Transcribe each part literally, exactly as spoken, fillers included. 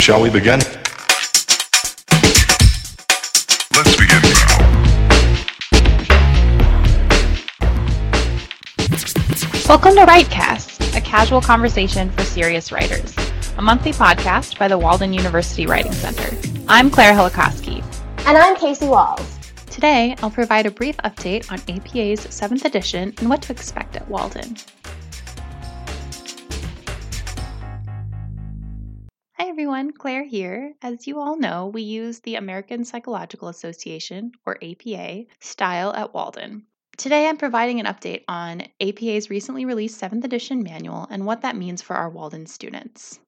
Shall we begin? Let's begin now. Welcome to WriteCast, a casual conversation for serious writers, a monthly podcast by the Walden University Writing Center. I'm Claire Hilakoski. And I'm Casey Walls. Today, I'll provide a brief update on A P A's seventh edition and what to expect at Walden. Hi everyone, Claire here. As you all know, we use the American Psychological Association, or A P A, style at Walden. Today I'm providing an update on A P A's recently released seventh edition manual and what that means for our Walden students.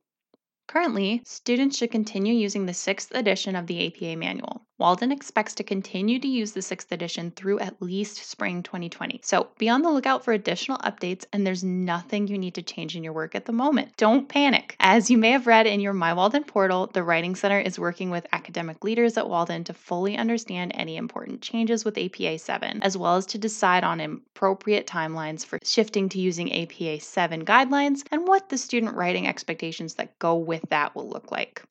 Currently, students should continue using the sixth edition of the A P A manual. Walden expects to continue to use the sixth edition through at least spring twenty twenty. So be on the lookout for additional updates, and there's nothing you need to change in your work at the moment. Don't panic. As you may have read in your MyWalden portal, the Writing Center is working with academic leaders at Walden to fully understand any important changes with A P A seven, as well as to decide on appropriate timelines for shifting to using A P A seven guidelines and what the student writing expectations that go with that will look like.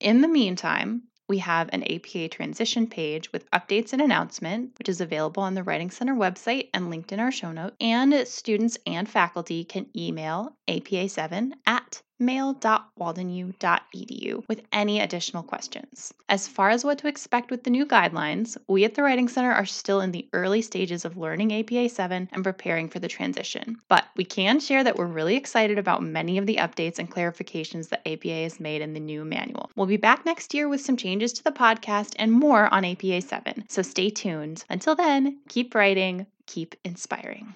In the meantime, we have an A P A transition page with updates and announcement, which is available on the Writing Center website and linked in our show notes. And students and faculty can email A P A seven at mail dot waldenu dot e d u with any additional questions. As far as what to expect with the new guidelines, we at the Writing Center are still in the early stages of learning A P A seven and preparing for the transition, but we can share that we're really excited about many of the updates and clarifications that A P A has made in the new manual. We'll be back next year with some changes to the podcast and more on A P A seven, so stay tuned. Until then, keep writing, keep inspiring.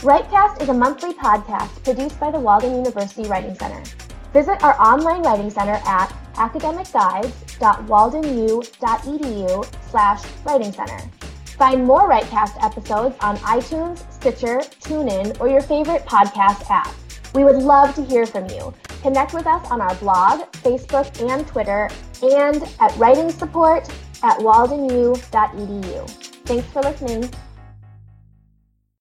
WriteCast is a monthly podcast produced by the Walden University Writing Center. Visit our online writing center at academic guides dot waldenu dot e d u slash writing center. Find more WriteCast episodes on iTunes, Stitcher, TuneIn, or your favorite podcast app. We would love to hear from you. Connect with us on our blog, Facebook, and Twitter, and at writing support at waldenu dot e d u. Thanks for listening.